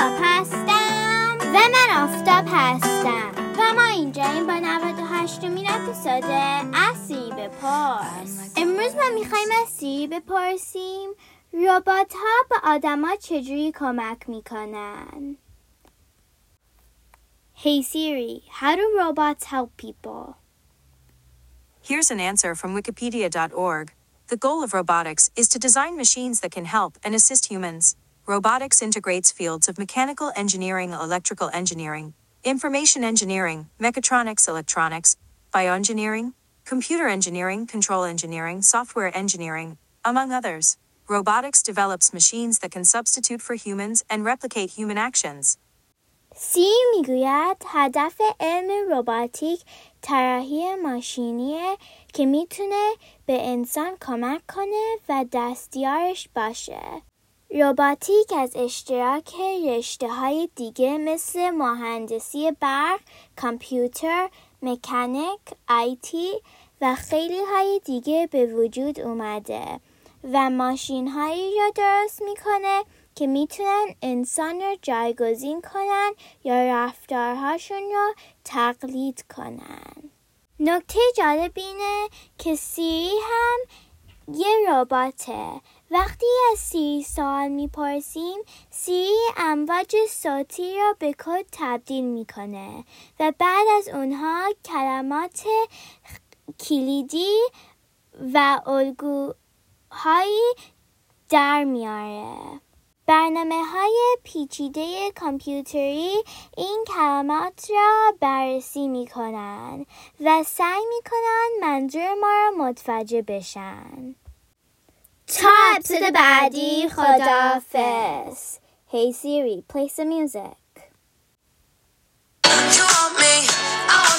آفتاب هستم و من آفتاب هستم و ما اینجاییم با 98مین اپیزود از سیری بپرس. امروز ما میخواییم از سیری بپرسیم ربات ها به آدم ها چجوری کمک میکنن. Hey Siri, how do robots help people? Here's an answer from Wikipedia.org. The goal of robotics is to design machines that can help and assist humans. Robotics integrates fields of mechanical engineering, electrical engineering, information engineering, mechatronics, electronics, bioengineering, computer engineering, control engineering, software engineering, among others. Robotics develops machines that can substitute for humans and replicate human actions. سی میگوید هدف علم رباتیک طراحی ماشینیه که میتونه به انسان کمک کنه و دستیارش باشه. رباتیک از اشتراک رشته‌های دیگه مثل مهندسی برق، کامپیوتر، مکانیک، آیتی و خیلی های دیگه به وجود اومده و ماشین هایی را درست میکنه که میتونن انسان را جایگزین کنن یا رفتارهاشون را تقلید کنن. نکته جالب اینه که سیری هم یه رباته. وقتی از سیری سوال میپرسیم، سیری امواج صوتی را به کد تبدیل میکنه و بعد از اونها کلمات کلیدی و الگوهایی در میاره. برنامه‌های پیچیده کامپیوتری این کلمات را بررسی می‌کنند و سعی می‌کنند منظور ما را متوجه بشن. تا اپیزود بعدی خداحافظ. Hey Siri, play some music.